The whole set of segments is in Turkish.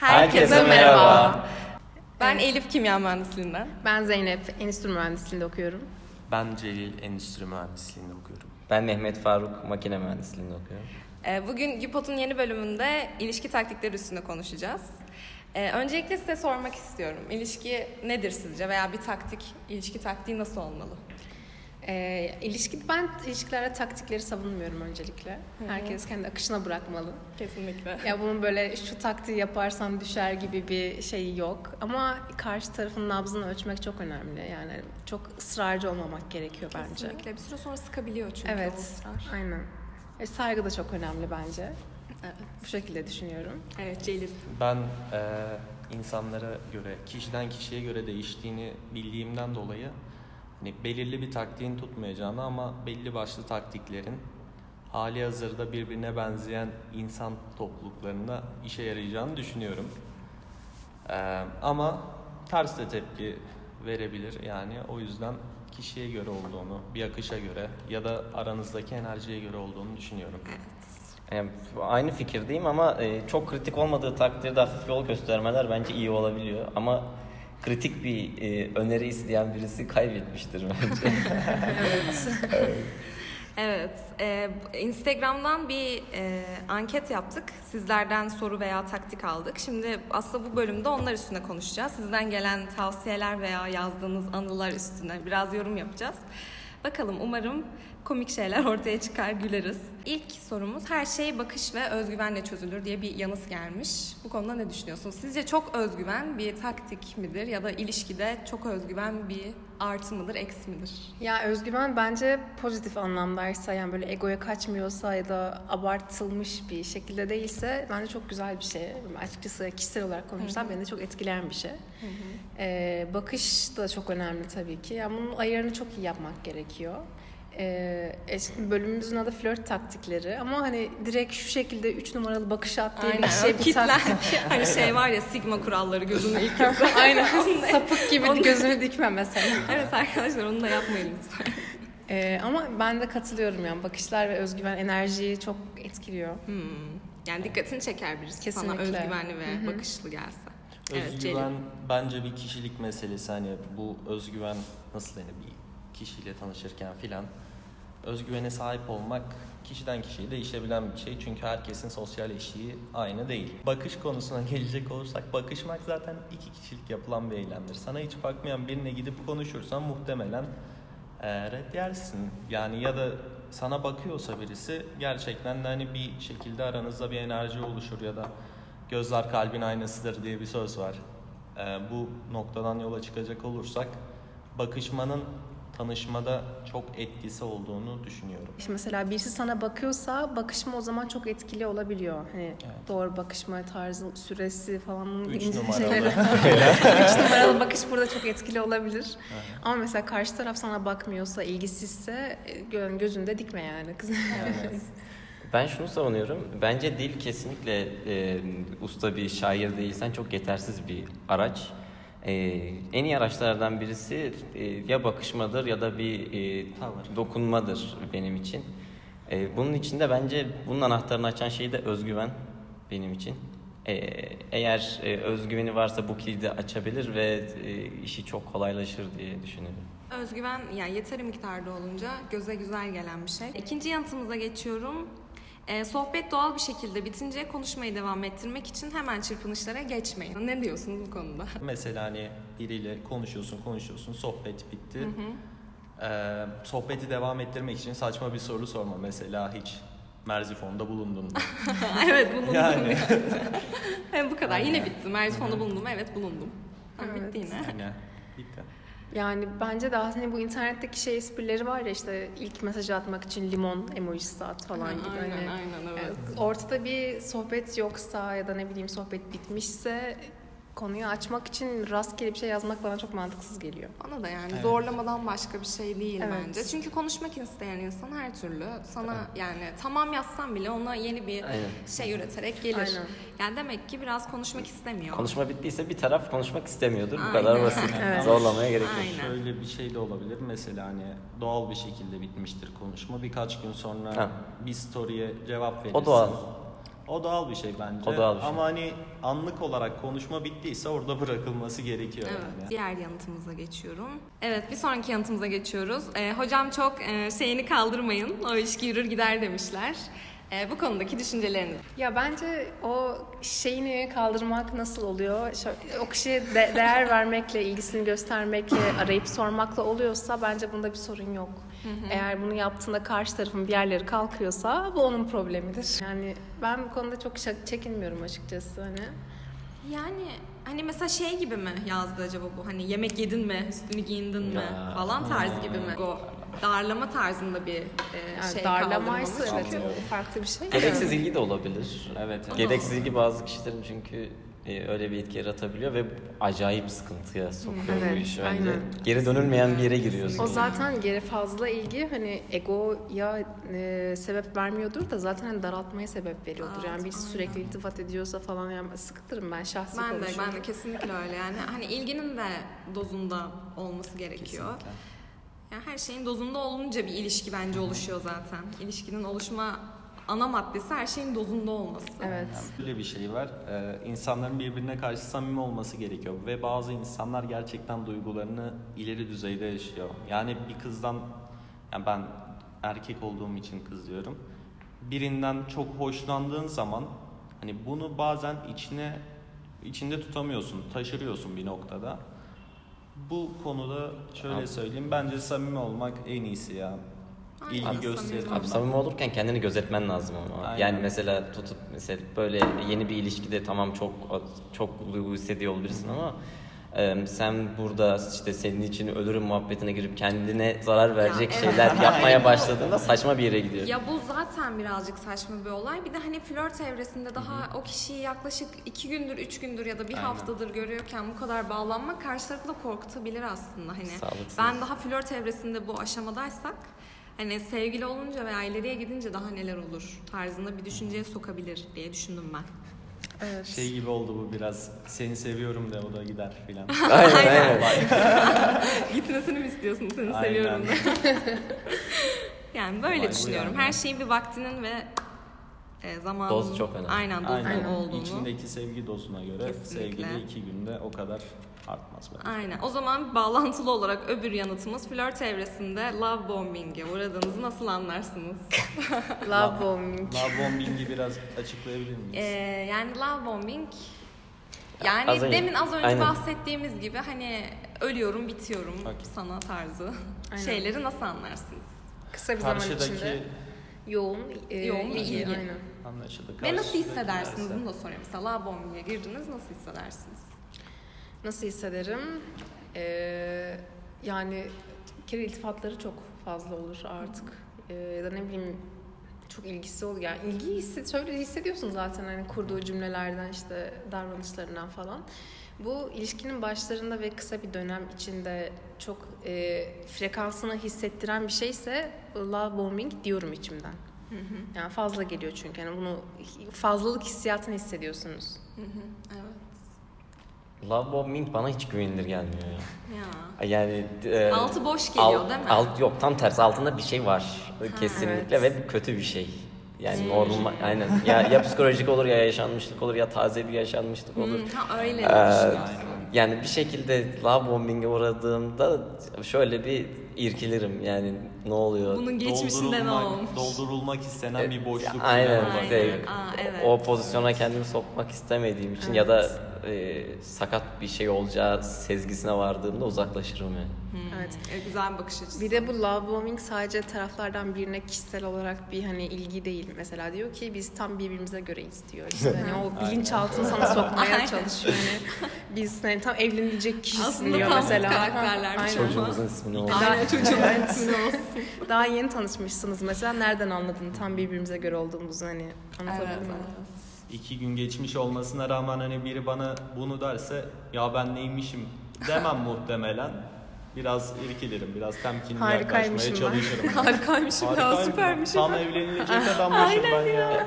Herkese merhaba. Ben Elif, kimya mühendisliğinden. Ben Zeynep, endüstri mühendisliğinde okuyorum. Ben Celil, endüstri mühendisliğinde okuyorum. Ben Mehmet Faruk, makine mühendisliğinde okuyorum. Bugün Gipot'un yeni bölümünde ilişki taktikleri üstünde konuşacağız. Öncelikle size sormak istiyorum. İlişki nedir sizce veya bir taktik, ilişki taktiği nasıl olmalı? Ben ilişkilerde taktikleri savunmuyorum öncelikle. Hı-hı. Herkes kendi akışına bırakmalı. Kesinlikle. Ya bunun böyle şu taktiği yaparsan düşer gibi bir şey yok. Ama karşı tarafın nabzını ölçmek çok önemli. Yani çok ısrarcı olmamak gerekiyor bence. Kesinlikle. Bir süre sonra sıkabiliyor çünkü o ısrar. Aynen. Saygı da çok önemli bence. Evet. Bu şekilde düşünüyorum. Evet Celil. Ben insanlara göre, kişiden kişiye göre değiştiğini bildiğimden dolayı belirli bir taktiğin tutmayacağını ama belli başlı taktiklerin hali hazırda birbirine benzeyen insan topluluklarında işe yarayacağını düşünüyorum. Ama ters de tepki verebilir. Yani o yüzden kişiye göre olduğunu, bir akışa göre ya da aranızdaki enerjiye göre olduğunu düşünüyorum. Aynı fikirdeyim ama çok kritik olmadığı takdirde hafif yol göstermeler bence iyi olabiliyor. Ama kritik bir öneri isteyen birisi kaybetmiştir bence. Evet. Instagram'dan bir anket yaptık. Sizlerden soru veya taktik aldık. Şimdi aslında bu bölümde onlar üstüne konuşacağız. Sizden gelen tavsiyeler veya yazdığınız anılar üstüne biraz yorum yapacağız. Bakalım, umarım komik şeyler ortaya çıkar, güleriz. İlk sorumuz, her şey bakış ve özgüvenle çözülür diye bir yanıt gelmiş. Bu konuda ne düşünüyorsunuz? Sizce çok özgüven bir taktik midir ya da ilişkide çok özgüven bir artı mıdır, eksi midir? Ya özgüven bence pozitif anlamdaysa, yani böyle egoya kaçmıyorsa ya da abartılmış bir şekilde değilse bence çok güzel bir şey. Açıkçası kişisel olarak konuşursam beni de çok etkileyen bir şey. Bakış da çok önemli tabii ki. Yani bunun ayarını çok iyi yapmak gerekiyor. Bölümümüzün adı flört taktikleri ama hani direkt şu şekilde 3 numaralı bakış at diye bir şey, bir taktik. Hani şey var ya, sigma kuralları, gözünü ilk kez. Aynen. Sapık gibi onu... gözünü dikme mesela. Evet arkadaşlar, onu da yapmayın lütfen. Ama ben de katılıyorum, yani bakışlar ve özgüven enerjiyi çok etkiliyor. Yani dikkatini çeker birisi. Kesinlikle. Sana özgüvenli ve bakışlı gelse. Özgüven bence bir kişilik meselesi. Hani bu özgüven nasıl denebilir? Kişiyle tanışırken filan özgüvene sahip olmak kişiden kişiye değişebilen bir şey. Çünkü herkesin sosyal eşiği aynı değil. Bakış konusuna gelecek olursak, bakışmak zaten iki kişilik yapılan bir eylemdir. Sana hiç bakmayan birine gidip konuşursan muhtemelen red yersin. Yani ya da sana bakıyorsa birisi, gerçekten de hani bir şekilde aranızda bir enerji oluşur ya da gözler kalbin aynasıdır diye bir söz var. Bu noktadan yola çıkacak olursak bakışmanın tanışmada çok etkisi olduğunu düşünüyorum. Mesela birisi sana bakıyorsa bakışma o zaman çok etkili olabiliyor. Hani evet. Doğru bakışma tarzı, süresi falan. 3 numaralı. 3 numaralı bakış burada çok etkili olabilir. Evet. Ama mesela karşı taraf sana bakmıyorsa, ilgisizse gözünde dikme yani kızım. Evet. Ben şunu savunuyorum. Bence dil kesinlikle usta bir şair değilsen çok yetersiz bir araç. En iyi araçlardan birisi ya bakışmadır ya da bir dokunmadır benim için. Bunun için de bence bunun anahtarını açan şey de özgüven benim için. Eğer özgüveni varsa bu kilidi açabilir ve işi çok kolaylaşır diye düşünüyorum. Özgüven yani yeteri miktarda olunca göze güzel gelen bir şey. İkinci yanıtımıza geçiyorum. Sohbet doğal bir şekilde bitince konuşmayı devam ettirmek için hemen çırpınışlara geçmeyin. Ne diyorsunuz bu konuda? Mesela hani biriyle konuşuyorsun, sohbet bitti. Sohbeti devam ettirmek için saçma bir soru sorma. Mesela hiç Merzifon'da bulundun mu? Evet, bulundum. Yani bu kadar. Aynen. Yine bitti. Merzifon'da bulundum mu? Evet, bulundum. Evet. Bitti yine. Aynen. Bitti. Yani bence daha hani bu internetteki esprileri var ya, işte ilk mesajı atmak için limon emojisi at falan gibi. Aynen, evet. Ortada bir sohbet yoksa ya da sohbet bitmişse konuyu açmak için rastgele bir şey yazmak bana çok mantıksız geliyor. Bana da yani zorlamadan başka bir şey değil bence. Çünkü konuşmak isteyen insan her türlü sana yani tamam yazsan bile ona yeni bir şey üreterek gelir. Aynen. Yani demek ki biraz konuşmak istemiyor. Konuşma bittiyse bir taraf konuşmak istemiyordur. Bu kadar basit. Evet. Zorlamaya gerek yok. Şöyle bir şey de olabilir. Mesela hani doğal bir şekilde bitmiştir konuşma. Birkaç gün sonra bir story'e cevap verirsin. O doğal. O doğal bir şey bence. O doğal bir şey. Ama hani anlık olarak konuşma bittiyse orada bırakılması gerekiyor. Evet. Yani. Diğer yanıtımıza geçiyorum. Evet, bir sonraki yanıtımıza geçiyoruz. Hocam çok şeyini kaldırmayın. O ilişki yürür gider demişler. Bu konudaki düşünceleriniz? Ya bence o şeyini kaldırmak nasıl oluyor? O kişiye değer vermekle, ilgisini göstermekle, arayıp sormakla oluyorsa bence bunda bir sorun yok. Eğer bunu yaptığında karşı tarafın bir yerleri kalkıyorsa bu onun problemidir. Yani ben bu konuda çok çekinmiyorum açıkçası hani. Yani hani mesela şey gibi mi yazdı acaba bu? Hani yemek yedin mi, üstünü giyindin mi falan tarzı gibi mi? O darlama tarzında bir yani şey darlamaysa evet farklı bir şey. Gereksiz ilgi de olabilir. Evet. Aha. Gereksiz ilgi bazı kişilerin çünkü öyle bir etki yaratabiliyor ve acayip sıkıntıya sokuyor bu iş. Önce geri dönülmeyen bir yere giriyorsun. O zaten geri fazla ilgi hani egoya sebep vermiyordur da zaten hani daraltmaya sebep veriyordur. Evet, yani birisi sürekli iltifat ediyorsa falan yani sıkılırım ben şahsi konuşuyorum. Ben de kesinlikle öyle yani. Hani ilginin de dozunda olması gerekiyor. Kesinlikle. Yani her şeyin dozunda olunca bir ilişki bence oluşuyor zaten. İlişkinin oluşma ana maddesi her şeyin dozunda olması. Evet. Böyle yani bir şey var. İnsanların birbirine karşı samimi olması gerekiyor. Ve bazı insanlar gerçekten duygularını ileri düzeyde yaşıyor. Yani bir kızdan, yani ben erkek olduğum için kız diyorum. Birinden çok hoşlandığın zaman hani bunu bazen içinde tutamıyorsun, taşırıyorsun bir noktada. Bu konuda şöyle söyleyeyim, bence samimi olmak en iyisi ya. İlgi göstermek. Abi samimi olurken kendini gözetmen lazım ama. Aynen. Yani mesela tutup mesela böyle yeni bir ilişkide tamam çok duygu hissediyor olabilirsin ama sen burada işte senin için ölürüm muhabbetine girip kendine zarar verecek şeyler yapmaya başladığında saçma bir yere gidiyor. Ya bu zaten birazcık saçma bir olay. Bir de hani flört evresinde daha o kişiyi yaklaşık 2 gündür, 3 gündür ya da bir haftadır görüyorken bu kadar bağlanmak karşı tarafı da korkutabilir aslında. Hani sağlıksız. Ben daha flört evresinde bu aşamadaysak hani sevgili olunca veya ileriye gidince daha neler olur tarzında bir düşünceye sokabilir diye düşündüm ben. Evet. Şey gibi oldu bu biraz. Seni seviyorum de o da gider filan. Aynen. Gitmesini mi istiyorsun seni seviyorum da. Yani böyle düşünüyorum. Yani. Her şeyin bir vaktinin ve zamanın. Doz çok önemli. Aynen. Olduğunu. İçindeki sevgi dozuna göre sevgili 2 günde o kadar artmaz. Belki. Aynen. O zaman bağlantılı olarak öbür yanıtımız flört evresinde love bombing'e uğradığınızı nasıl anlarsınız? Love bombing. Love bombing'i biraz açıklayabilir miyiz? Yani love bombing yani az önce bahsettiğimiz gibi hani ölüyorum bitiyorum sana tarzı şeyleri nasıl anlarsınız? Kısa bir zaman içinde yoğun bir ilgi. Aynen. Anlaşıldı. Ve nasıl hissedersiniz? Bunu da sorayım. Mesela love bombing'e girdiniz nasıl hissedersiniz? Nasıl hissederim? Yani bir kere iltifatları çok fazla olur artık. Ya da ne bileyim çok ilgisi olur. Yani ilgiyi şöyle hissediyorsun zaten hani kurduğu cümlelerden işte davranışlarından falan. Bu ilişkinin başlarında ve kısa bir dönem içinde çok frekansını hissettiren bir şeyse love bombing diyorum içimden. Yani fazla geliyor çünkü. Yani bunu fazlalık hissiyatını hissediyorsunuz. Evet. Love bombing bana hiç güvenilir gelmiyor ya. Yani altı boş geliyor değil mi? Yok tam tersi altında bir şey var kesinlikle ve kötü bir şey. Yani normal aynen ya psikolojik olur ya yaşanmışlık olur ya taze bir yaşanmışlık olur. Öyle yani bir şekilde love bombing'e uğradığımda şöyle bir irkilirim yani ne oluyor? Bunun geçmişinde ne olmuş? Doldurulmak istenen bir boşluk. O pozisyona kendimi sokmak istemediğim için ya da sakat bir şey olacağı sezgisine vardığımda uzaklaşırım yani. Evet. Güzel bir bakış açısı. Bir de bu love bombing sadece taraflardan birine kişisel olarak bir hani ilgi değil. Mesela diyor ki biz tam birbirimize göre istiyor. İşte hani o bilinçaltını sana sokmaya çalışıyor. Yani biz hani tam evlenecek kişisin diyor mesela. Aslında tam karakterlermiş ama. Çocuğumuzun ismini olsun. Çocuğumuzun ismini olsun. Daha yeni tanışmışsınız mesela. Nereden anladın tam birbirimize göre olduğumuzu hani anlatabildim mi? 2 gün geçmiş olmasına rağmen hani biri bana bunu derse ya ben neymişim demem muhtemelen. Biraz irkilirim, biraz temkinli yaklaşmaya çalışırım. Harikaymışım ya, süpermişim. Tam evlenilecek adammışım ben ya.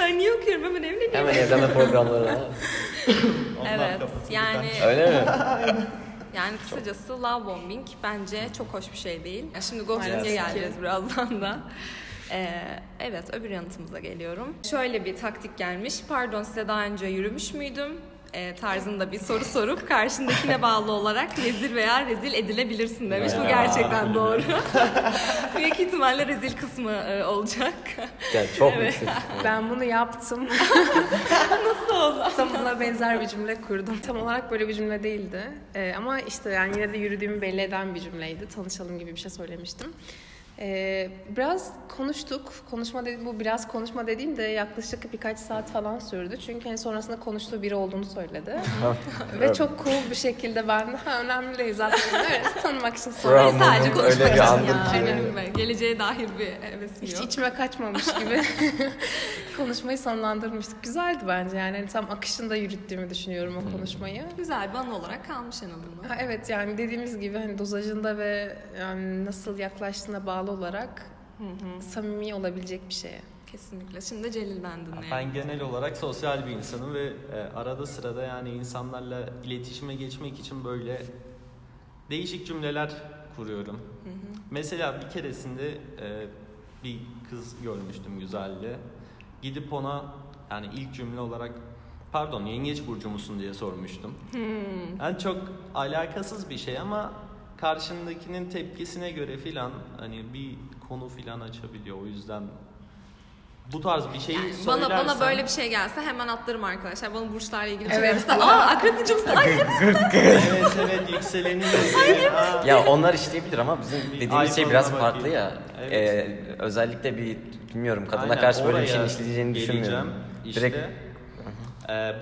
Ben niye okuyorum hemen evleniyorum. Hemen evlenme programları. Evet yani. Öyle mi? Yani kısacası love bombing bence çok hoş bir şey değil. Şimdi ghosting'e geleceğiz birazdan da. Evet, öbür yanıtımıza geliyorum. Şöyle bir taktik gelmiş. Pardon, size daha önce yürümüş müydüm? Tarzında bir soru sorup karşındakine bağlı olarak rezil veya rezil edilebilirsin demiş. Bu gerçekten doğru. Büyük ihtimalle rezil kısmı olacak. Yani çok evet. Ben bunu yaptım. Nasıl oldu? Tam buna benzer bir cümle kurdum. Tam olarak böyle bir cümle değildi. Ama işte yani yine de yürüdüğümü belli eden bir cümleydi. Tanışalım gibi bir şey söylemiştim. Biraz konuştuk. Konuşma dediğim de yaklaşık birkaç saat falan sürdü. Çünkü en sonrasında konuştuğu biri olduğunu söyledi. Ve evet. Çok cool bir şekilde ben önemli değil zaten. Evet, tanımak için sorayım. Sadece konuşmak için ya. Yani. Geleceğe dair bir hevesim yok. Hiç içime kaçmamış gibi konuşmayı sonlandırmıştık. Güzeldi bence yani. Tam akışında yürüttüğümü düşünüyorum o konuşmayı. Güzel bir an olarak kalmış en azından. Evet yani dediğimiz gibi hani dozajında ve yani nasıl yaklaştığına bağlı olarak samimi olabilecek bir şeye. Kesinlikle. Şimdi Celil'den dinleyelim. Ben genel olarak sosyal bir insanım ve arada sırada yani insanlarla iletişime geçmek için böyle değişik cümleler kuruyorum. Mesela bir keresinde bir kız görmüştüm güzeldi. Gidip ona yani ilk cümle olarak pardon yengeç burcu musun diye sormuştum. Yani çok alakasız bir şey ama karşındakinin tepkisine göre filan hani bir konu filan açabiliyor. O yüzden bu tarz bir şeyi yani söylersen... Bana böyle bir şey gelse hemen atlarım arkadaşlar. Bana burçlarla ilgili bir şey gelse. Akrepçi misin? Evet yükselenin. Ya onlar işleyebilir ama bizim dediğimiz şey biraz farklı bakayım. Ya. Evet. Özellikle bir bilmiyorum kadına aynen, karşı böyle bir şeyin işleyeceğini düşünmüyorum. İşte, direkt...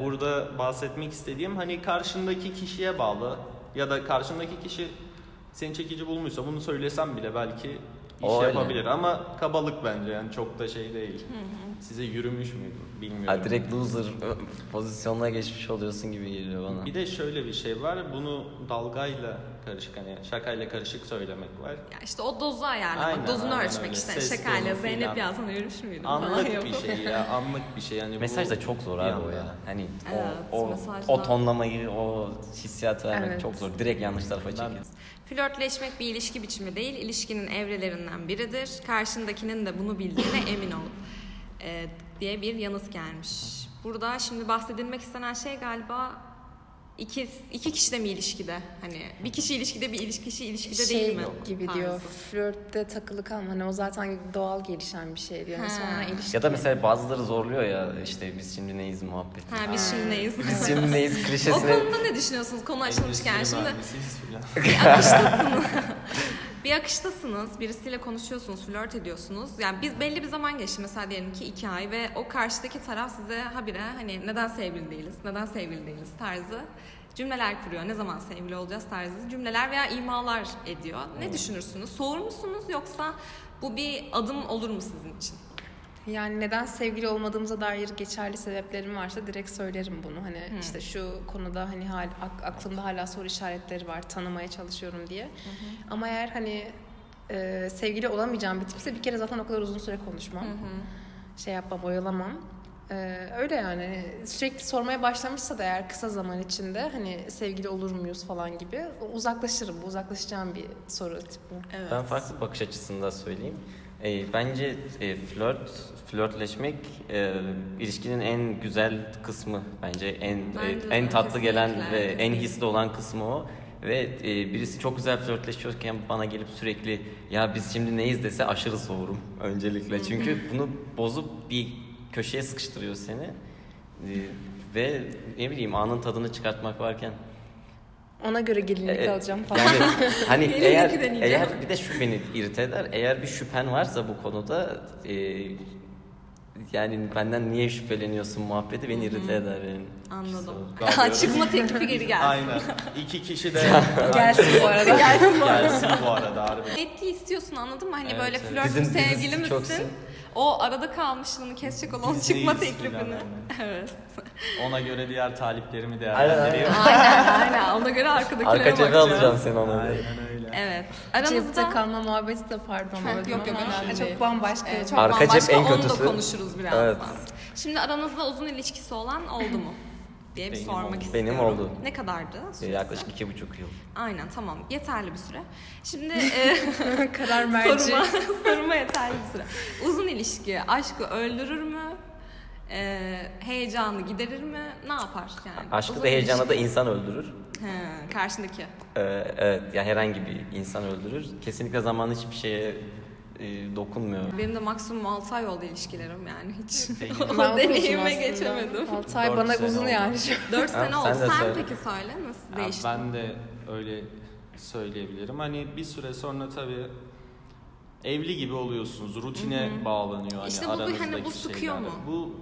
burada bahsetmek istediğim hani karşındaki kişiye bağlı ya da karşındaki kişi seni çekici bulmuşsa bunu söylesem bile belki iş yapabilir ama kabalık bence yani çok da şey değil. Size yürümüş müydü bilmiyorum. Ha, direkt loser pozisyonuna geçmiş oluyorsun gibi geliyor bana. Bir de şöyle bir şey var bunu dalgayla karışık hani şakayla karışık söylemek var. Ya işte o dozu ayarlamak aynen, dozunu ölçmek işte şakayla Zeynep yazana yürümüş müydü falan yapıp. Anlık bir şey ya anlık bir şey yani. Mesaj da çok zor abi o ya. Hani evet, o tonlamayı o hissiyatı vermek çok zor. Direkt yanlış tarafa çekiyorsun. Flörtleşmek bir ilişki biçimi değil, ilişkinin evrelerinden biridir. Karşındakinin de bunu bildiğine emin ol diye bir yanıt gelmiş. Burada şimdi bahsedilmek istenen şey galiba iki kişi de mi ilişkide? Hani bir kişi ilişkide, bir kişi ilişkide şey değil mi? Şey gibi diyor, flörtte takılı kalma. Hani o zaten doğal gelişen bir şey diyor. Yani sonra ilişki... Ya da mesela bazıları zorluyor ya işte biz şimdi neyiz muhabbeti. Biz şimdi neyiz klişesine. O konuda ne düşünüyorsunuz? Konu açılmışken şimdi. Bir akıştasınız, birisiyle konuşuyorsunuz, flört ediyorsunuz. Yani biz belli bir zaman geçti mesela diyelim ki 2 ay ve o karşıdaki taraf size habire hani neden sevgili değiliz tarzı cümleler kuruyor. Ne zaman sevgili olacağız tarzı cümleler veya imalar ediyor. Ne düşünürsünüz? Soğur musunuz yoksa bu bir adım olur mu sizin için? Yani neden sevgili olmadığımıza dair geçerli sebeplerim varsa direkt söylerim bunu. Hani işte şu konuda hani aklımda hala soru işaretleri var, tanımaya çalışıyorum diye. Ama eğer hani sevgili olamayacağım bir tipse bir kere zaten o kadar uzun süre konuşmam. Şey yapmam, oyalamam. Öyle yani sürekli sormaya başlamışsa da eğer kısa zaman içinde hani sevgili olur muyuz falan gibi uzaklaşırım. Bu uzaklaşacağım bir soru tipi. Evet. Ben farklı bakış açısından söyleyeyim. Bence flörtleşmek ilişkinin en güzel kısmı bence en tatlı gelen ve en hisli olan kısmı o ve birisi çok güzel flörtleşiyorken bana gelip sürekli ya biz şimdi neyiz dese aşırı soğurum öncelikle çünkü bunu bozup bir köşeye sıkıştırıyor seni ve ne bileyim anın tadını çıkartmak varken. Ona göre gelinlik alacağım falan. Yani, hani eğer bir de şu beni irite eder. Eğer bir şüphen varsa bu konuda yani benden niye şüpheleniyorsun muhabbeti beni irite eder yani. Anladım. Çıkma teklifi geri gelsin. Aynen. 2 kişi de gelsin bu arada. Harbi. Etli istiyorsun anladın mı? Hani böyle flörtün sevgili misin? O arada kalmışlığını kesecek olan çıkma teklifini. Evet. Ona göre diğer taliplerimi değerlendiriyorum. Aynen. Ona göre arkadakilere bakacağız. Arka cebe alacağım seni ona. Aynen öyle. Evet. Cebde kalma muhabbeti de pardon. Yok önemli değil. Çok bambaşka. Arka cep en kötüsü. Onu da konuşuruz birazdan. Evet. Şimdi aranızda uzun ilişkisi olan oldu mu? diye bir sormak istiyorum. Benim oldu. Ne kadardı süresi? Yaklaşık 2,5 yıl. Aynen, tamam. Yeterli bir süre. Şimdi karar verici. Soruma yeterli bir süre. Uzun ilişki aşkı öldürür mü? Heyecanı giderir mi? Ne yapar yani? Aşkı uzun da heyecanı ilişki da insan öldürür. He, karşındaki. Evet, yani herhangi bir insan öldürür. Kesinlikle zamanla hiçbir şeye dokunmuyor. Benim de maksimum 6 ay oldu ilişkilerim, yani hiç o deneyime geçemedim. 6 ay bana uzun yani. 4 sene oldu. Sen peki söyle, nasıl değişti? Ben de öyle söyleyebilirim. Hani bir süre sonra tabii evli gibi oluyorsunuz. Rutine bağlanıyor. Hani işte bu hani bu sıkıyor şeylerle. Mu? Bu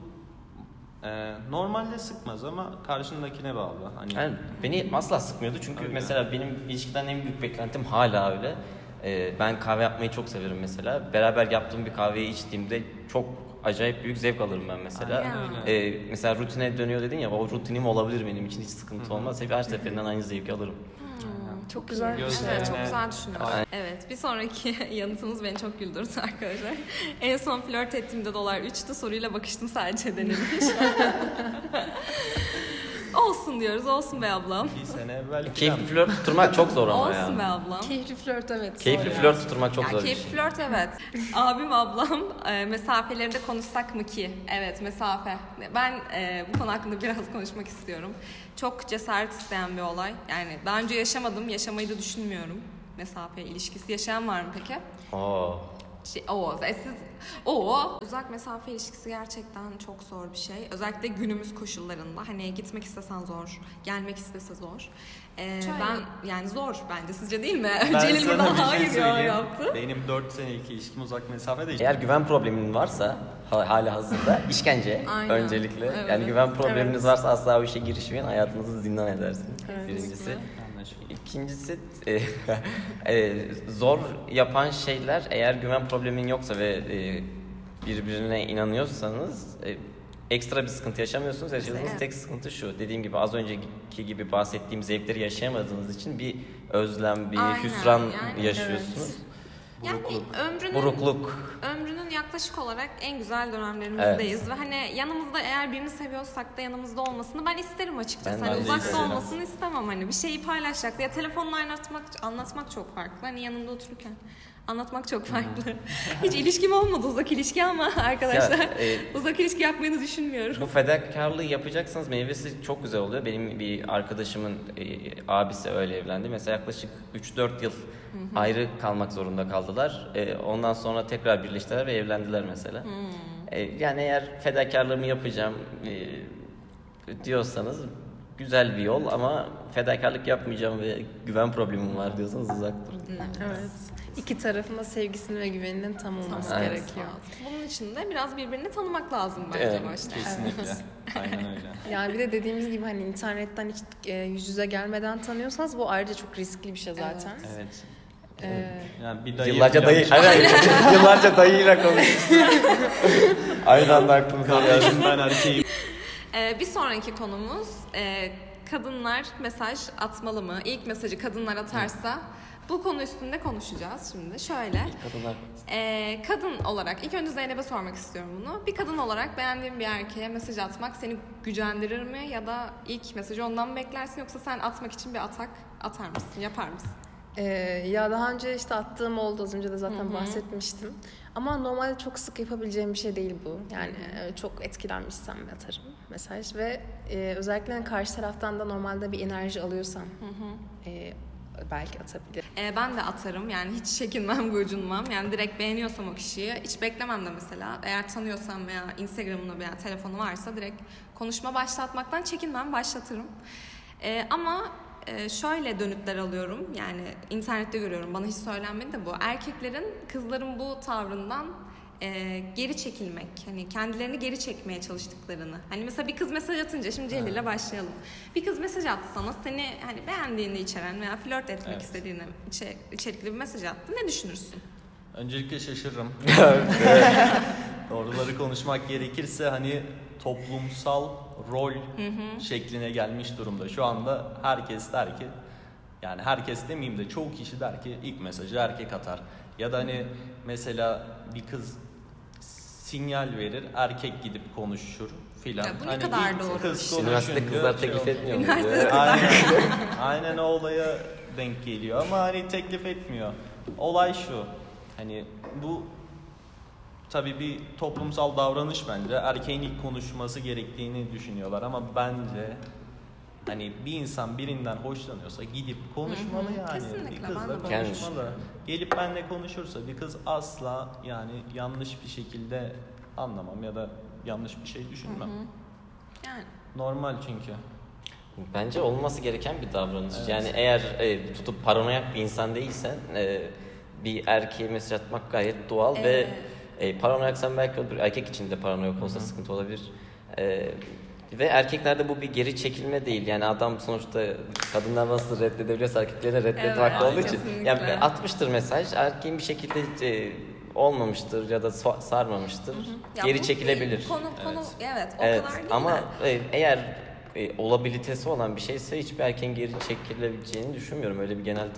normalde sıkmaz ama karşındakine bağlı. Hani yani beni asla sıkmıyordu çünkü öyle. Mesela benim ilişkiden en büyük beklentim hala öyle. Ben kahve yapmayı çok severim mesela. Beraber yaptığım bir kahveyi içtiğimde çok acayip büyük zevk alırım ben mesela. Mesela rutine dönüyor dedin ya, o rutinim olabilir benim için, hiç sıkıntı olmaz. Hep her seferinden aynı zevki alırım. Çok güzel. Evet, çok güzel düşünüyorsun. Evet, bir sonraki yanıtımız beni çok güldürdü arkadaşlar. En son flört ettiğimde $3'tü, soruyla bakıştım sadece denilmiş. Olsun diyoruz, olsun be ablam. 2 sene evvel. Keyifli flört tutturmak çok zor ama ya. Olsun be ablam. Keyifli flört, evet. Keyifli flört yani. Tutturmak çok yani zor. Keyifli flört, evet. Abim, ablam, mesafeleri de konuşsak mı ki? Evet, mesafe. Ben bu konu hakkında biraz konuşmak istiyorum. Çok cesaret isteyen bir olay. Yani daha önce yaşamadım, yaşamayı da düşünmüyorum. Mesafe ilişkisi yaşayan var mı peki? Uzak mesafe ilişkisi gerçekten çok zor bir şey. Özellikle günümüz koşullarında. Hani gitmek istesen zor, gelmek istese zor. Ben yani zor bence, sizce değil mi? Celil buradan hayır yaptı. Benim 4 senelik ilişkim uzak mesafede. Eğer güven problemin varsa hali hazırda işkence öncelikle. Evet. Yani güven probleminiz varsa asla o işe girişmeyin. Hayatınızı zindan edersiniz. Evet. Birincisi. İkincisi zor yapan şeyler, eğer güven problemin yoksa ve birbirine inanıyorsanız ekstra bir sıkıntı yaşamıyorsunuz. Yaşadığınız tek sıkıntı şu, dediğim gibi az önceki gibi bahsettiğim zevkleri yaşayamadığınız için bir özlem, bir hüsran yaşıyorsunuz. Evet. Burukluk. Yani ömrünün yaklaşık olarak en güzel dönemlerimizdeyiz ve hani yanımızda eğer birini seviyorsak da yanımızda olmasını ben isterim açıkçası. Hani uzakta olmasını istemem, hani bir şeyi paylaşacak ya, telefonla anlatmak çok farklı. Hani yanında otururken anlatmak çok farklı. Hiç ilişkim olmadı uzak ilişki ama arkadaşlar uzak ilişki yapmayı düşünmüyorum. Bu fedakarlığı yapacaksanız meyvesi çok güzel oluyor. Benim bir arkadaşımın abisi öyle evlendi. Mesela yaklaşık 3-4 yıl ayrı kalmak zorunda kaldılar. Ondan sonra tekrar birleştiler ve evlendiler mesela. Yani eğer fedakarlığımı yapacağım diyorsanız güzel bir yol, ama fedakarlık yapmayacağım ve güven problemim var diyorsanız uzak durun. Evet. İki tarafın da sevgisini ve güveninin tam olması gerekiyor. Evet. Bunun için de biraz birbirini tanımak lazım bence başta. Kesinlikle. Evet. Aynen öyle. Yani bir de dediğimiz gibi hani internetten hiç yüz yüze gelmeden tanıyorsanız bu ayrıca çok riskli bir şey zaten. Evet. Yani bir dayı yıllarca dayıyla konuşuyorsun. Aynı anda aklımıza geldim, ben erkeğim. Bir sonraki konumuz kadınlar mesaj atmalı mı? İlk mesajı kadınlar atarsa bu konu üstünde konuşacağız şimdi. Şöyle, kadın olarak ilk önce Zeynep'e sormak istiyorum bunu. Bir kadın olarak beğendiğin bir erkeğe mesaj atmak seni gücendirir mi? Ya da ilk mesajı ondan mı beklersin, yoksa sen atmak için bir atak atar mısın, yapar mısın? Ya daha önce işte attığım oldu, az önce de zaten bahsetmiştim. Ama normalde çok sık yapabileceğim bir şey değil bu. Yani çok etkilenmişsem atarım mesaj ve özellikle karşı taraftan da normalde bir enerji alıyorsam belki atabilirim. Ben de atarım yani, hiç çekinmem, gocunmam. Yani direkt beğeniyorsam o kişiyi hiç beklemem de mesela. Eğer tanıyorsam veya Instagram'ında veya telefonu varsa direkt konuşma başlatmaktan çekinmem, başlatırım. Ama şöyle dönütler alıyorum, yani internette görüyorum, bana hiç söylenmedi de bu. Erkeklerin kızların bu tavrından geri çekilmek, hani kendilerini geri çekmeye çalıştıklarını. Hani mesela bir kız mesaj atınca, şimdi Celil'le başlayalım. Bir kız mesaj attı sana, seni hani beğendiğini içeren veya flört etmek istediğini içerikli bir mesaj attı. Ne düşünürsün? Öncelikle şaşırırım. Doğruları konuşmak gerekirse hani toplumsal rol şekline gelmiş durumda. Şu anda herkes der ki, yani herkes demeyeyim de çoğu kişi der ki ilk mesajı erkek atar. Ya da hani mesela bir kız sinyal verir, erkek gidip konuşur filan. Bu ne hani kadar doğru. Kız üniversitede kızlar teklif etmiyor. Üniversitede aynen o olaya denk geliyor ama hani teklif etmiyor. Olay şu, hani bu tabii bir toplumsal davranış bence. Erkeğin ilk konuşması gerektiğini düşünüyorlar ama bence hani bir insan birinden hoşlanıyorsa gidip konuşmalı yani. Kesinlikle, bir kızla konuşmalı. Gelip benimle konuşursa bir kız asla yani yanlış bir şekilde anlamam ya da yanlış bir şey düşünmem. Yani. Normal çünkü. Bence olması gereken bir davranış. Evet. Yani eğer tutup paranoyak bir insan değilsen bir erkeğe mesaj atmak gayet doğal ve paranoyaksan belki olabilir. Erkek için de paranoyak olsa sıkıntı olabilir. Ve erkeklerde bu bir geri çekilme değil. Yani adam sonuçta kadınlar nasıl reddedebiliyorsa erkeklerine reddetme hakkı olduğu için. Yani atmıştır mesaj. Erkeğin bir şekilde olmamıştır ya da sarmamıştır. Ya geri çekilebilir. Konu, o kadar değil. Ama eğer olabilitesi olan bir şeyse hiçbir erkeğin geri çekilebileceğini düşünmüyorum. Öyle bir genel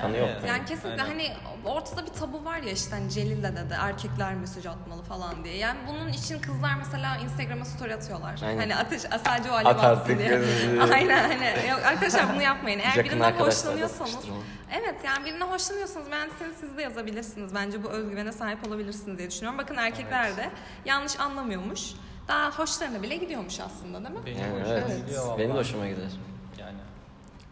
tanı yok. Yani kesinlikle hani ortada bir tabu var ya işte hani Celil de dedi erkekler mesaj atmalı falan diye. Yani bunun için kızlar mesela Instagram'a story atıyorlar. Aynen. Hani ateş sadece o alev atsın diye. Aynen hani yok arkadaşlar bunu yapmayın. Eğer birinden hoşlanıyorsanız. Evet yani birinden hoşlanıyorsanız siz de yazabilirsiniz. Bence bu özgüvene sahip olabilirsiniz diye düşünüyorum. Bakın erkekler de yanlış anlamıyormuş. Daha hoşlarına bile gidiyormuş aslında değil mi? Benim de hoşuma gider. Yani.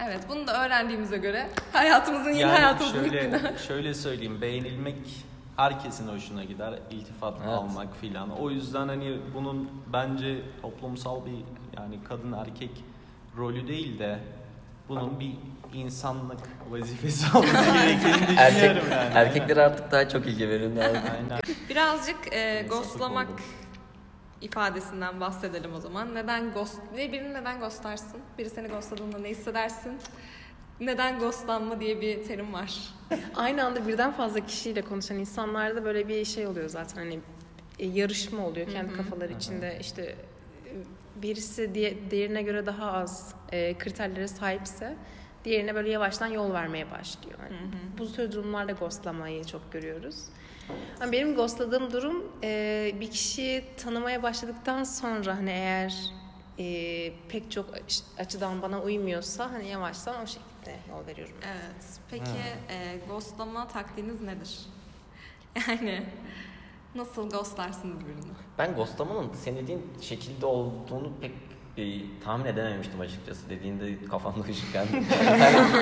Evet bunu da öğrendiğimize göre hayatımızın yeni yani hayatımızın ilk günü. Şöyle söyleyeyim, beğenilmek herkesin hoşuna gider. İltifat almak filan. O yüzden hani bunun bence toplumsal bir yani kadın erkek rolü değil de bunun bir insanlık vazifesi olması gerektiğini düşünüyorum yani. Erkeklere artık daha çok ilgi verin. Birazcık ghostlamak ifadesinden bahsedelim o zaman. Neden ghost? Birini neden ghostarsın? Biri seni ghostladığında ne hissedersin? Neden ghostlanma diye bir terim var. Aynı anda birden fazla kişiyle konuşan insanlarda böyle bir şey oluyor zaten. Hani yarışma oluyor kendi kafaları içinde. İşte birisi diğerine göre daha az kriterlere sahipse diğerine böyle yavaştan yol vermeye başlıyor. Yani bu tür durumlarda ghostlamayı çok görüyoruz. Yani benim ghostladığım durum bir kişiyi tanımaya başladıktan sonra hani eğer pek çok açıdan bana uymuyorsa hani yavaştan o şekilde yol veriyorum. Evet. Peki ghostlama taktiğiniz nedir? Yani nasıl ghostlarsınız birini? Ben ghostlamanın senin dediğin şekilde olduğunu pek tahmin edememiştim açıkçası. Dediğinde kafamda ışıklandı.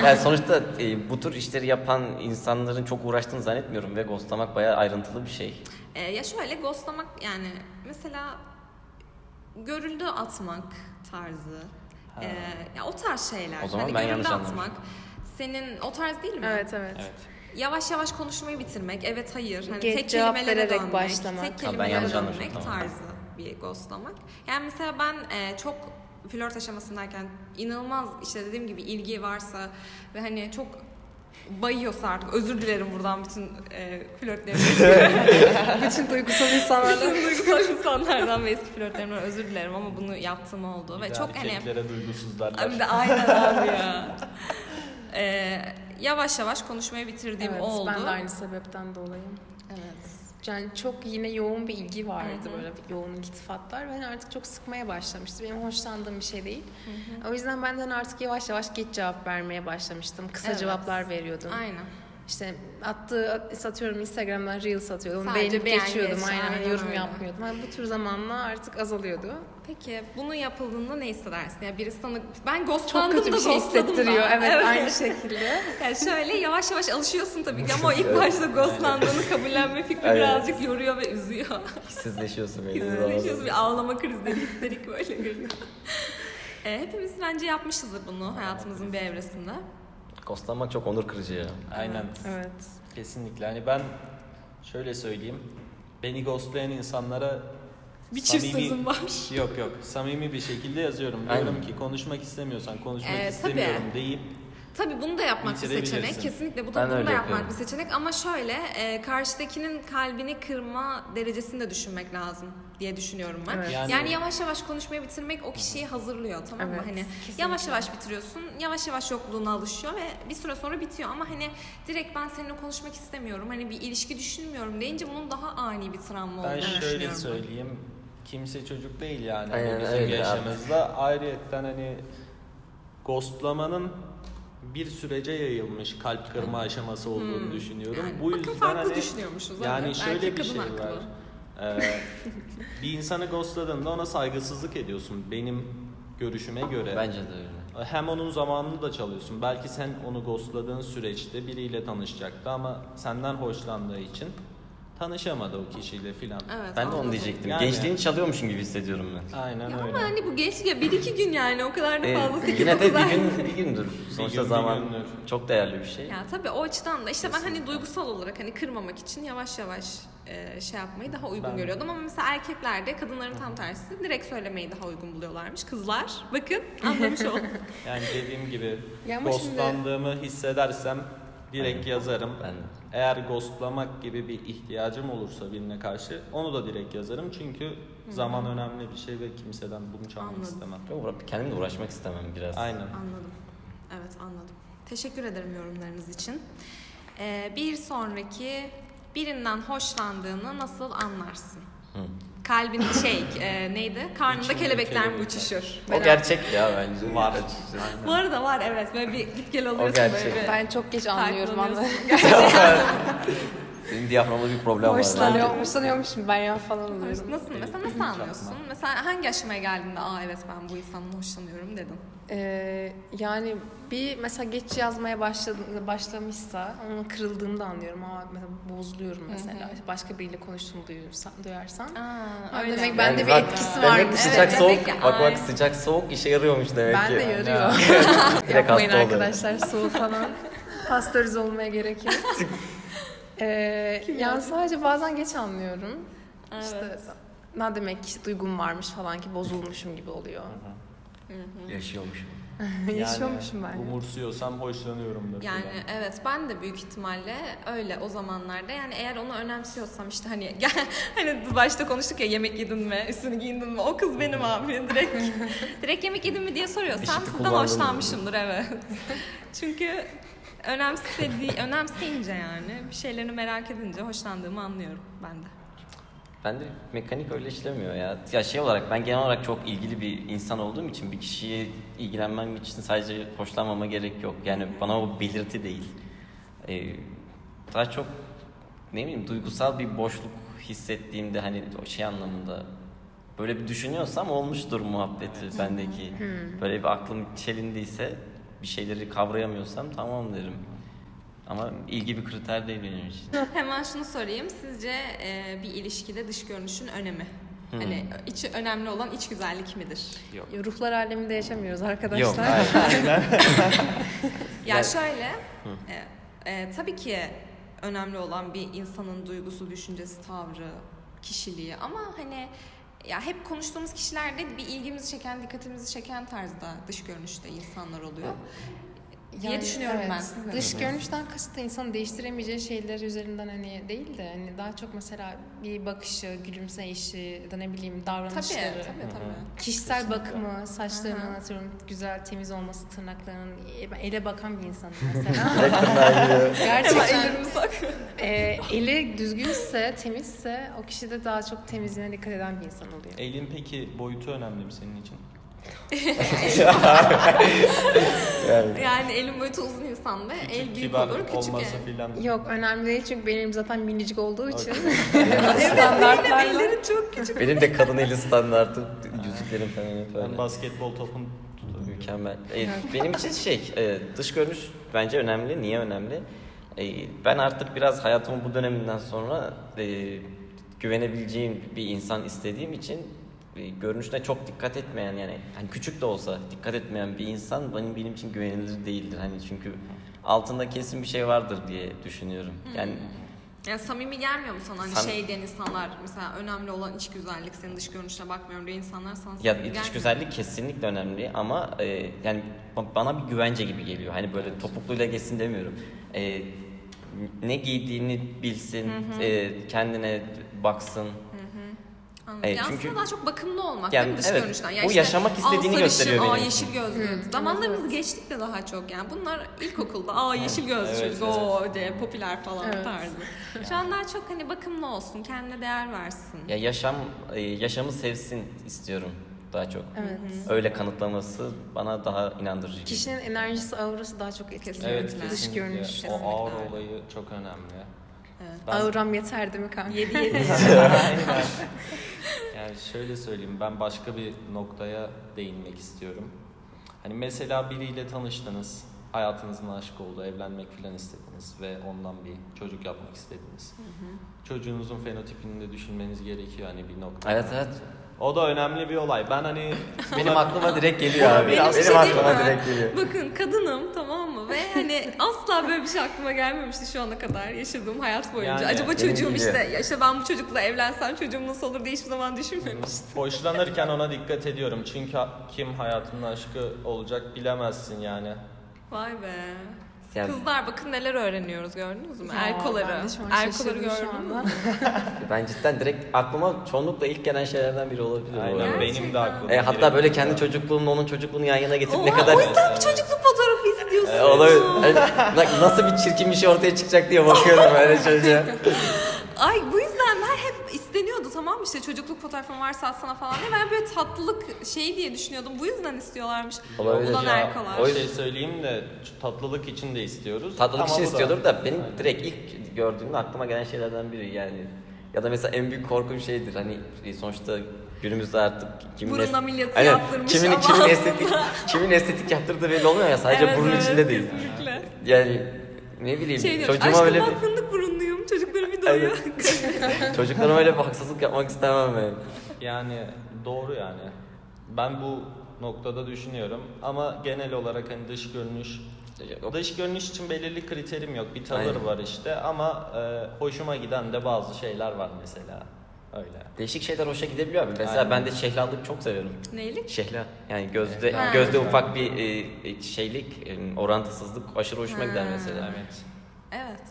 Yani sonuçta bu tür işleri yapan insanların çok uğraştığını zannetmiyorum ve ghostlamak bayağı ayrıntılı bir şey. Ya şöyle ghostlamak yani mesela görüldü atmak tarzı. Ya o tarz şeyler. O zaman hani ben yanlış anlamışım. Senin o tarz değil mi? Evet. Yavaş yavaş konuşmayı bitirmek. Evet hayır. Hani tek kelimelere dönmek. Başlamak. Tek kelimelere dönmek tarzı. Bir ghostlamak. Yani mesela ben çok flört aşamasındayken inanılmaz işte dediğim gibi ilgi varsa ve hani çok bayıyorsa artık özür dilerim buradan bütün flörtlerimden bütün duygusal insanlardan ve eski flörtlerimden özür dilerim ama bunu yaptığım oldu. Ve çok erkeklere hani duygusuzlar. Aynen abi ya. Yavaş yavaş konuşmayı bitirdiğim oldu. Ben de aynı sebepten dolayı. Evet. Yani çok yine yoğun bir ilgi vardı böyle yoğun iltifatlar ve hani artık çok sıkmaya başlamıştı. Benim hoşlandığım bir şey değil. O yüzden benden artık yavaş yavaş geç cevap vermeye başlamıştım. Kısa cevaplar veriyordum. Aynen. İşte satıyorum Instagram'dan Reels atıyordum. Beğenip geçiyordum. Aynen yorum yapmıyordum. Yani bu tür zamanla artık azalıyordu. Peki bunu yapıldığında ne hissedersin? Yani birisi sana ben ghostlandım da ghostladım. Çok kötü bir şey hissettiriyor. Evet aynı şekilde. Yani şöyle yavaş yavaş alışıyorsun tabii ki ama ilk başta ghostlandığını kabullenme fikri birazcık yoruyor ve üzüyor. Hissizleşiyorsun. Bir ağlama krizleri histerik böyle geliyor. Hepimiz bence yapmışızdır bunu hayatımızın bir evresinde. Ghostlanmak çok onur kırıcı ya. Aynen. Evet. Kesinlikle. Hani ben şöyle söyleyeyim. Beni ghostlayan insanlara bir çift sözüm var. Yok. Samimi bir şekilde yazıyorum. Diyorum ki konuşmak istemiyorsan konuşmak istemiyorum deyip Tabii bunu da yapmak bir seçenek. Kesinlikle bu da bunu da yapmak bir seçenek. Ama şöyle karşıdakinin kalbini kırma derecesini de düşünmek lazım diye düşünüyorum ben. Evet. Yani yavaş yavaş konuşmayı bitirmek o kişiyi hazırlıyor, tamam mı? Evet, hani kesinlikle. Yavaş yavaş bitiriyorsun, yavaş yavaş yokluğuna alışıyor ve bir süre sonra bitiyor. Ama hani direkt ben seninle konuşmak istemiyorum, hani bir ilişki düşünmüyorum deyince bunun daha ani bir travma olduğunu düşünüyorum. Ben şöyle söyleyeyim, kimse çocuk değil yani. Aynen, bizim yaşımızda ayrıyetten hani ghostlamanın bir sürece yayılmış kalp kırma aşaması olduğunu düşünüyorum. Yani, bu yüzden farklı hani düşünüyormuşuz. Yani şöyle bir şey aklı var. Bir insanı ghostladığında ona saygısızlık ediyorsun benim görüşüme göre. Bence de öyle. Hem onun zamanını da çalıyorsun. Belki sen onu ghostladığın süreçte biriyle tanışacaktı ama senden hoşlandığı için tanışamadı o kişiyle filan. Evet, ben de onu diyecektim. Yani. Gençliğini çalıyormuşum gibi hissediyorum ben. Aynen ya öyle. Ama hani bu gençlik ya 1-2 gün yani o kadar da fazla 8-9 ay. Yine de bir gündür. Sonuçta zaman çok değerli bir şey. Ya tabii o açıdan da işte kesinlikle. Ben hani duygusal olarak hani kırmamak için yavaş yavaş şey yapmayı daha uygun görüyordum. Ama mesela erkeklerde kadınların tam tersi direkt söylemeyi daha uygun buluyorlarmış. Kızlar bakın anlamış oldum. Yani dediğim gibi ghostlandığımı hissedersem direkt yazarım. Eğer ghostlamak gibi bir ihtiyacım olursa birine karşı onu da direkt yazarım. Çünkü zaman önemli bir şey ve kimseden bunu çalmak istemem. Kendim de uğraşmak istemem biraz. Aynen. Anladım. Evet anladım. Teşekkür ederim yorumlarınız için. Bir sonraki birinden hoşlandığını nasıl anlarsın? Kalbin neydi? Karnında kelebekler mi uçuşur? O gerçek ya bence. Var. Bu arada var evet. Böyle bir git gel alıyorsun böyle. Ben çok geç anlıyorum ama. Senin diyaframda bir problem var. Hoşlanıyormuşum ben ya falan oluyorum. Nasıl? Mesela nasıl anlıyorsun? Mesela hangi aşamaya geldiğinde aa evet ben bu insandan hoşlanıyorum dedin? Yani bir mesela geç yazmaya başlamışsa onun kırıldığını da anlıyorum. Aa mesela bozuluyorum mesela. Başka biriyle konuştuğumu duyarsan. Aa, öyle. Demek bende bir etkisi var. Demek ki sıcak soğuk. Bak sıcak soğuk işe yarıyormuş demek ki. Ben de yarıyor. Yapmayın arkadaşlar soğuk falan. Pastörize olmaya gerek yok. Yani sadece bazen geç anlıyorum. Evet. İşte ne demek ki duygum varmış falan ki bozulmuşum gibi oluyor. Yaşıyormuşum. Yaşıyormuşum ben. Umursuyorsam hoşlanıyorumdur. Yani falan. Evet ben de büyük ihtimalle öyle o zamanlarda yani eğer onu önemsiyorsam işte hani başta konuştuk ya yemek yedin mi üstünü giyindin mi o kız benim abi direkt yemek yedin mi diye soruyorsam sizden hoşlanmışımdır evet. Çünkü önemseyince yani bir şeylerini merak edince hoşlandığımı anlıyorum ben de. Ben de mekanik öyle işlemiyor ya. Ya ben genel olarak çok ilgili bir insan olduğum için bir kişiye ilgilenmem için sadece hoşlanmama gerek yok. Yani bana o belirti değil. Daha çok duygusal bir boşluk hissettiğimde hani anlamında böyle bir düşünüyorsam olmuştur muhabbeti bendeki. Böyle bir aklım çelindiyse bir şeyleri kavrayamıyorsam tamam derim. Ama ilgi bir kriter değil benim için. Hemen şunu sorayım. Sizce bir ilişkide dış görünüşün önemi? Hani önemli olan iç güzellik midir? Yok. Ruhlar aleminde yaşamıyoruz arkadaşlar. Yok. Aynen. Tabii ki önemli olan bir insanın duygusu, düşüncesi, tavrı, kişiliği ama hani ya hep konuştuğumuz kişilerde bir ilgimizi çeken, dikkatimizi çeken tarzda dış görünüşte insanlar oluyor. Diye düşünüyorum ben. Dış görünüşten kasıt da insanın değiştiremeyeceği şeyler üzerinden hani değil de hani daha çok mesela bir bakışı, gülümseyişi, davranışları. Tabii. Kişisel bakımı, saçlarının güzel, temiz olması, tırnaklarının ele bakan bir insan mesela. Gerçekten eli düzgünse, temizse o kişi de daha çok temizliğine dikkat eden bir insan oluyor. Elin peki boyutu önemli mi senin için? Yani elin boyutu uzun insan ve el büyük olur küçük el. Yok önemli değil çünkü benim zaten minicik olduğu için. Ellerin çok küçük. Benim de kadın eli standartı yüzüklerim falan. Ben basketbol topunu tutuyorum. Mükemmel. Benim için dış görünüş bence önemli. Niye önemli? Ben artık biraz hayatımın bu döneminden sonra güvenebileceğim bir insan istediğim için görünüşüne çok dikkat etmeyen yani küçük de olsa dikkat etmeyen bir insan benim için güvenilir değildir. Çünkü altında kesin bir şey vardır diye düşünüyorum. Yani Yani samimi gelmiyor mu sana hani şeyden insanlar mesela önemli olan iç güzellik, senin dış görünüşüne bakmıyorum diye insanlar sana ya samimi gelmiyor. Ya iç güzellik kesinlikle önemli ama yani bana bir güvence gibi geliyor. Hani böyle topukluyla geçsin demiyorum. Ne giydiğini bilsin, hı hı. Kendine baksın. Evet, yani çünkü aslında daha çok bakımlı olmak yani, değil mi dış evet, görünüşten? Yani bu işte, yaşamak istediğini gösteriyor benim. Aa yeşil gözlü. Zamanlarımız geçtik de daha çok yani. Bunlar ilkokulda aa yeşil gözlü evet, o evet. diye popüler falan evet. tarzı. Şu an daha çok hani bakımlı olsun, kendine değer versin. Ya yaşamı sevsin istiyorum daha çok. Evet. Öyle kanıtlaması bana daha inandırıcı. Kişinin enerjisi, aurası daha çok etkili. Evet, dış görünüş. Kesinlikle. O aura olayı çok önemli. Evet. Auram yeter değil mi kanka? 7. Yani şöyle söyleyeyim, ben başka bir noktaya değinmek istiyorum. Hani mesela biriyle tanıştınız, hayatınızın aşkı oldu, evlenmek filan istediniz ve ondan bir çocuk yapmak istediniz. Hı hı. Çocuğunuzun fenotipini de düşünmeniz gerekiyor hani bir noktada. Evet evet. O da önemli bir olay. Ben hani benim aklıma direkt geliyor abi. Benim aklıma direkt geliyor. Bakın kadınım tamam mı? Ve hani asla böyle bir şey aklıma gelmemişti şu ana kadar yaşadığım hayat boyunca. Yani, acaba çocuğum işte ben bu çocukla evlensem çocuğum nasıl olur diye hiçbir zaman düşünmemiştim. Boşlanırken ona dikkat ediyorum. Çünkü kim hayatının aşkı olacak bilemezsin yani. Vay be. Kızlar bakın neler öğreniyoruz gördünüz mü? Erkoları gördün mü? Ben cidden direkt aklıma çoğunlukla ilk gelen şeylerden biri olabilir. Aynen, benim de aklıma. Hatta böyle kendi çocukluğumla onun çocukluğunu yan yana getirip ne kadar... O yüzden bir çocukluk fotoğrafı istiyorsun. Olabilir. Nasıl bir çirkin bir şey ortaya çıkacak diye bakıyorum öyle çocuğa. Ay bu yüzden ben hep isteniyordu tamam işte çocukluk fotoğrafın varsa atsana falan diye ben böyle tatlılık şeyi diye düşünüyordum bu yüzden istiyorlarmış. Olabilir ulan ya erkolar. O şey söyleyeyim de tatlılık için de istiyoruz. Tatlılık ama için istiyordur da benim aynen. direkt ilk gördüğümde aklıma gelen şeylerden biri yani. Ya da mesela en büyük korkum şeydir hani sonuçta günümüzde artık burun ameliyatı yaptırmış ama kimin estetik yaptırdığı belli olmuyor ya sadece evet, burun evet, içinde değil. Kesinlikle. Yani ne bileyim çocuğuma öyle bir... burunluyum çocuklarım bir doyuyor. Çocuklarıma öyle bir haksızlık yapmak istemem ben. Yani doğru yani. Ben bu noktada düşünüyorum ama genel olarak hani dış görünüş için belirli kriterim yok. Bir tavır aynen. var işte ama hoşuma giden de bazı şeyler var mesela. Öyle. Değişik şeyler hoşa gidebiliyor abi. Mesela aynen. ben de şehlalık çok seviyorum. Neylik? Şehla. Yani gözde ufak bir şeylik, orantısızlık aşırı hoşuma gider mesela. Evet. Evet.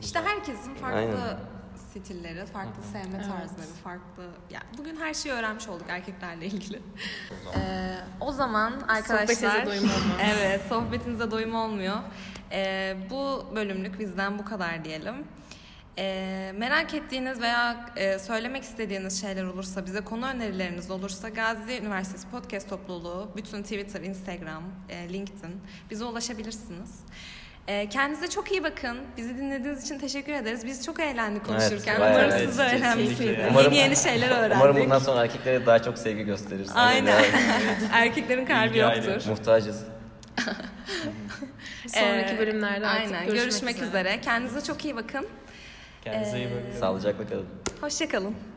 İşte herkesin farklı aynen. stilleri, farklı sevme tarzları, farklı... Yani bugün her şeyi öğrenmiş olduk erkeklerle ilgili. O zaman arkadaşlar... Sohbetinize doyum olmaz. Evet, sohbetinize doyum olmuyor. Bu bölümlük bizden bu kadar diyelim. Merak ettiğiniz veya söylemek istediğiniz şeyler olursa, bize konu önerileriniz olursa Gazi Üniversitesi Podcast Topluluğu, bütün Twitter, Instagram, LinkedIn bize ulaşabilirsiniz. Kendinize çok iyi bakın. Bizi dinlediğiniz için teşekkür ederiz. Biz çok eğlendik konuşurken. Evet, umarım siz de eğlenmişsiniz. Yeni şeyler öğrendik. Umarım bundan sonra erkeklere daha çok sevgi gösteririz. Aynen. Erkeklerin kalbi yoktur. Muhtacız. Sonraki bölümlerde artık görüşmek üzere. Kendinize çok iyi bakın. Sağlıcakla kalın. Hoşça kalın.